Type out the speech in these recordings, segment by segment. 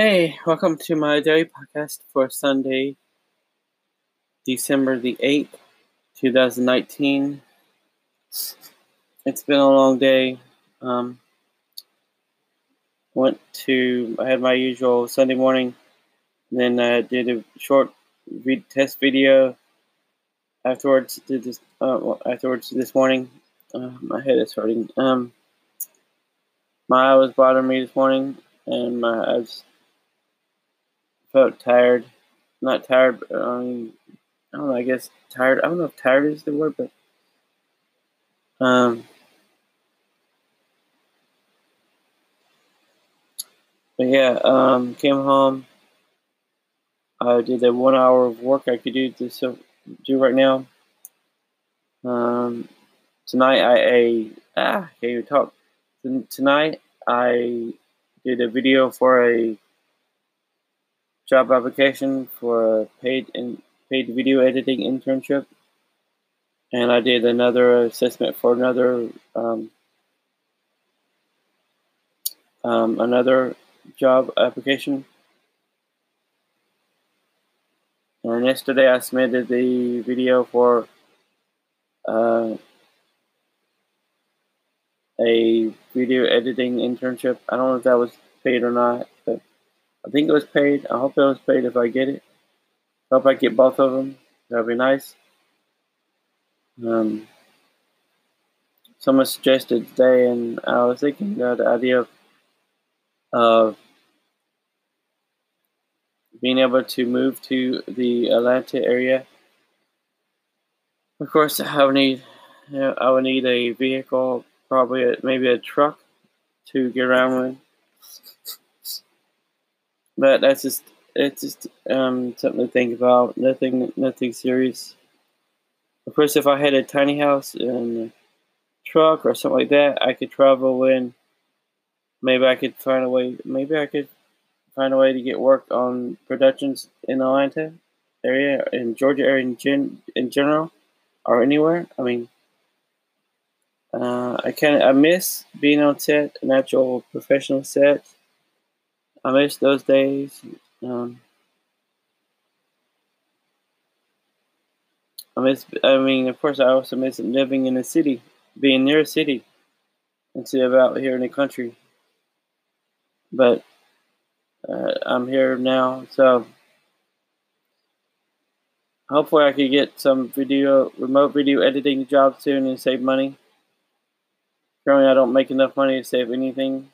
Hey, welcome to my daily podcast for Sunday, December the 8th, 2019. It's been a long day. I had my usual Sunday morning, and then I did a short test video afterwards this morning. My head is hurting. My eye was bothering me this morning, and I was felt tired. Not tired, but I don't know, I guess tired. I don't know if tired is the word, but came home. I did that 1 hour of work I could do right now. Tonight Tonight I did a video for a job application for a paid video editing internship, and I did another assessment for another another job application. And yesterday I submitted the video for a video editing internship. I don't know if that was paid or not, but I think it was paid. I hope it was paid if I get it. I hope I get both of them. That'd be nice. Someone suggested today, and I was thinking about the idea of being able to move to the Atlanta area. Of course, I would need a vehicle, probably maybe a truck to get around with. But it's just something to think about. Nothing serious. Of course, if I had a tiny house and a truck or something like that, I could travel in. Maybe I could find a way to get work on productions in Atlanta area, in Georgia area in general, or anywhere. I mean, I miss being on set, an actual professional set. I miss those days. Of course, I also miss living in a city, being near a city, instead of out here in the country. But I'm here now, so hopefully I could get some remote video editing job soon and save money. Currently, I don't make enough money to save anything.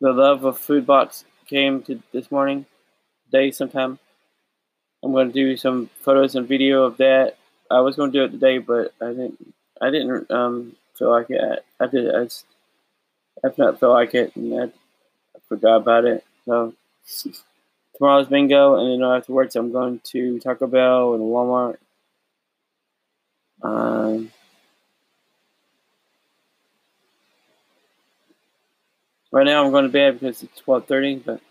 The love of food bots came to this morning, today sometime. I'm going to do some photos and video of that. I was going to do it today, but I didn't feel like it. I did not feel like it, and I forgot about it. So tomorrow's bingo, and then afterwards I'm going to Taco Bell and Walmart. Right now I'm going to bed because it's 12:30, but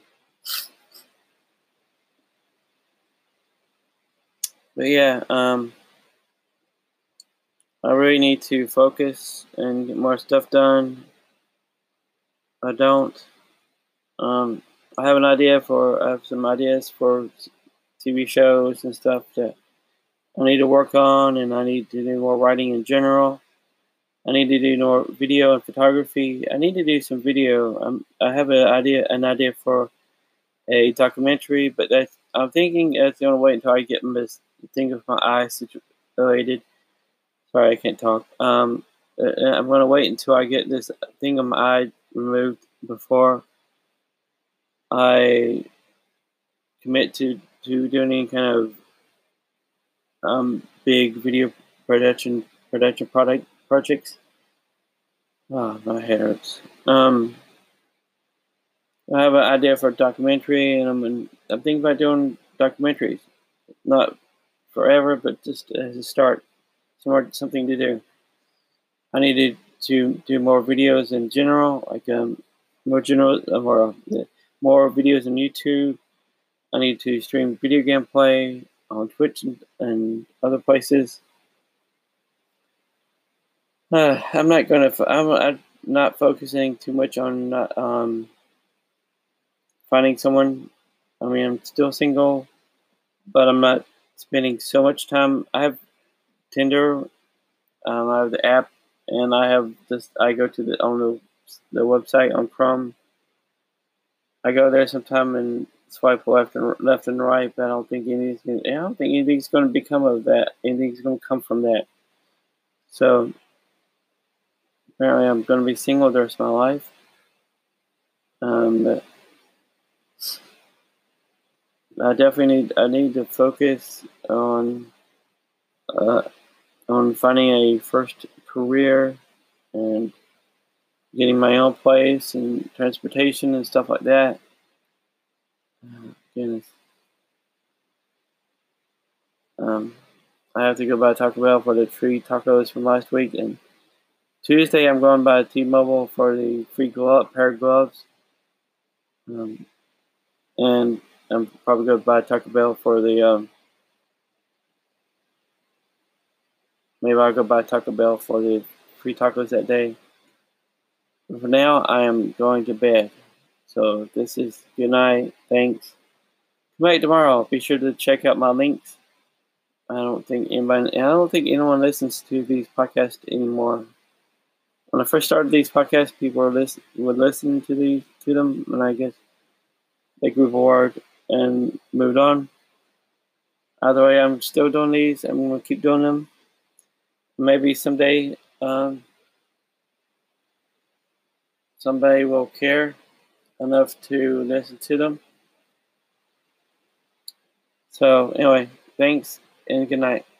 I really need to focus and get more stuff done. I have some ideas for TV shows and stuff that I need to work on, and I need to do more writing in general. I need to do more video and photography. I need to do some video. I have an idea for a documentary, but I'm thinking it's going to wait until I get this thing with my eye situated. Sorry, I can't talk. I'm going to wait until I get this thing on my eye removed before I commit to doing any kind of big video production projects. Oh, my head hurts. I have an idea for a documentary, and I'm thinking about doing documentaries. Not forever, but just as a start. Something to do. I needed to do more videos in general, like more videos on YouTube. I need to stream video gameplay on Twitch and other places. I'm not gonna. I'm. I not focusing too much on finding someone. I mean, I'm still single, but I'm not spending so much time. I have Tinder, I have the app, and I have this. I go to the website on Chrome. I go there sometime and swipe left and right. But I don't think anything's going to become of that. Anything's going to come from that. So apparently, I'm going to be single the rest of my life. But I definitely need to focus on finding a first career and getting my own place and transportation and stuff like that. Oh, goodness. I have to go by Taco Bell for the free tacos from last week, and Tuesday I'm going by T-Mobile for the free pair of gloves. And I'm probably going to buy Taco Bell for the maybe I'll go buy Taco Bell for the free tacos that day. But for now, I am going to bed. So this is good night. Thanks. Come back tomorrow. Be sure to check out my links. I don't think anyone listens to these podcasts anymore. When I first started these podcasts, people would listen to them, and I guess they grew bored and moved on. Either way, I'm still doing these. I'm going to keep doing them. Maybe someday somebody will care enough to listen to them. So anyway, thanks and good night.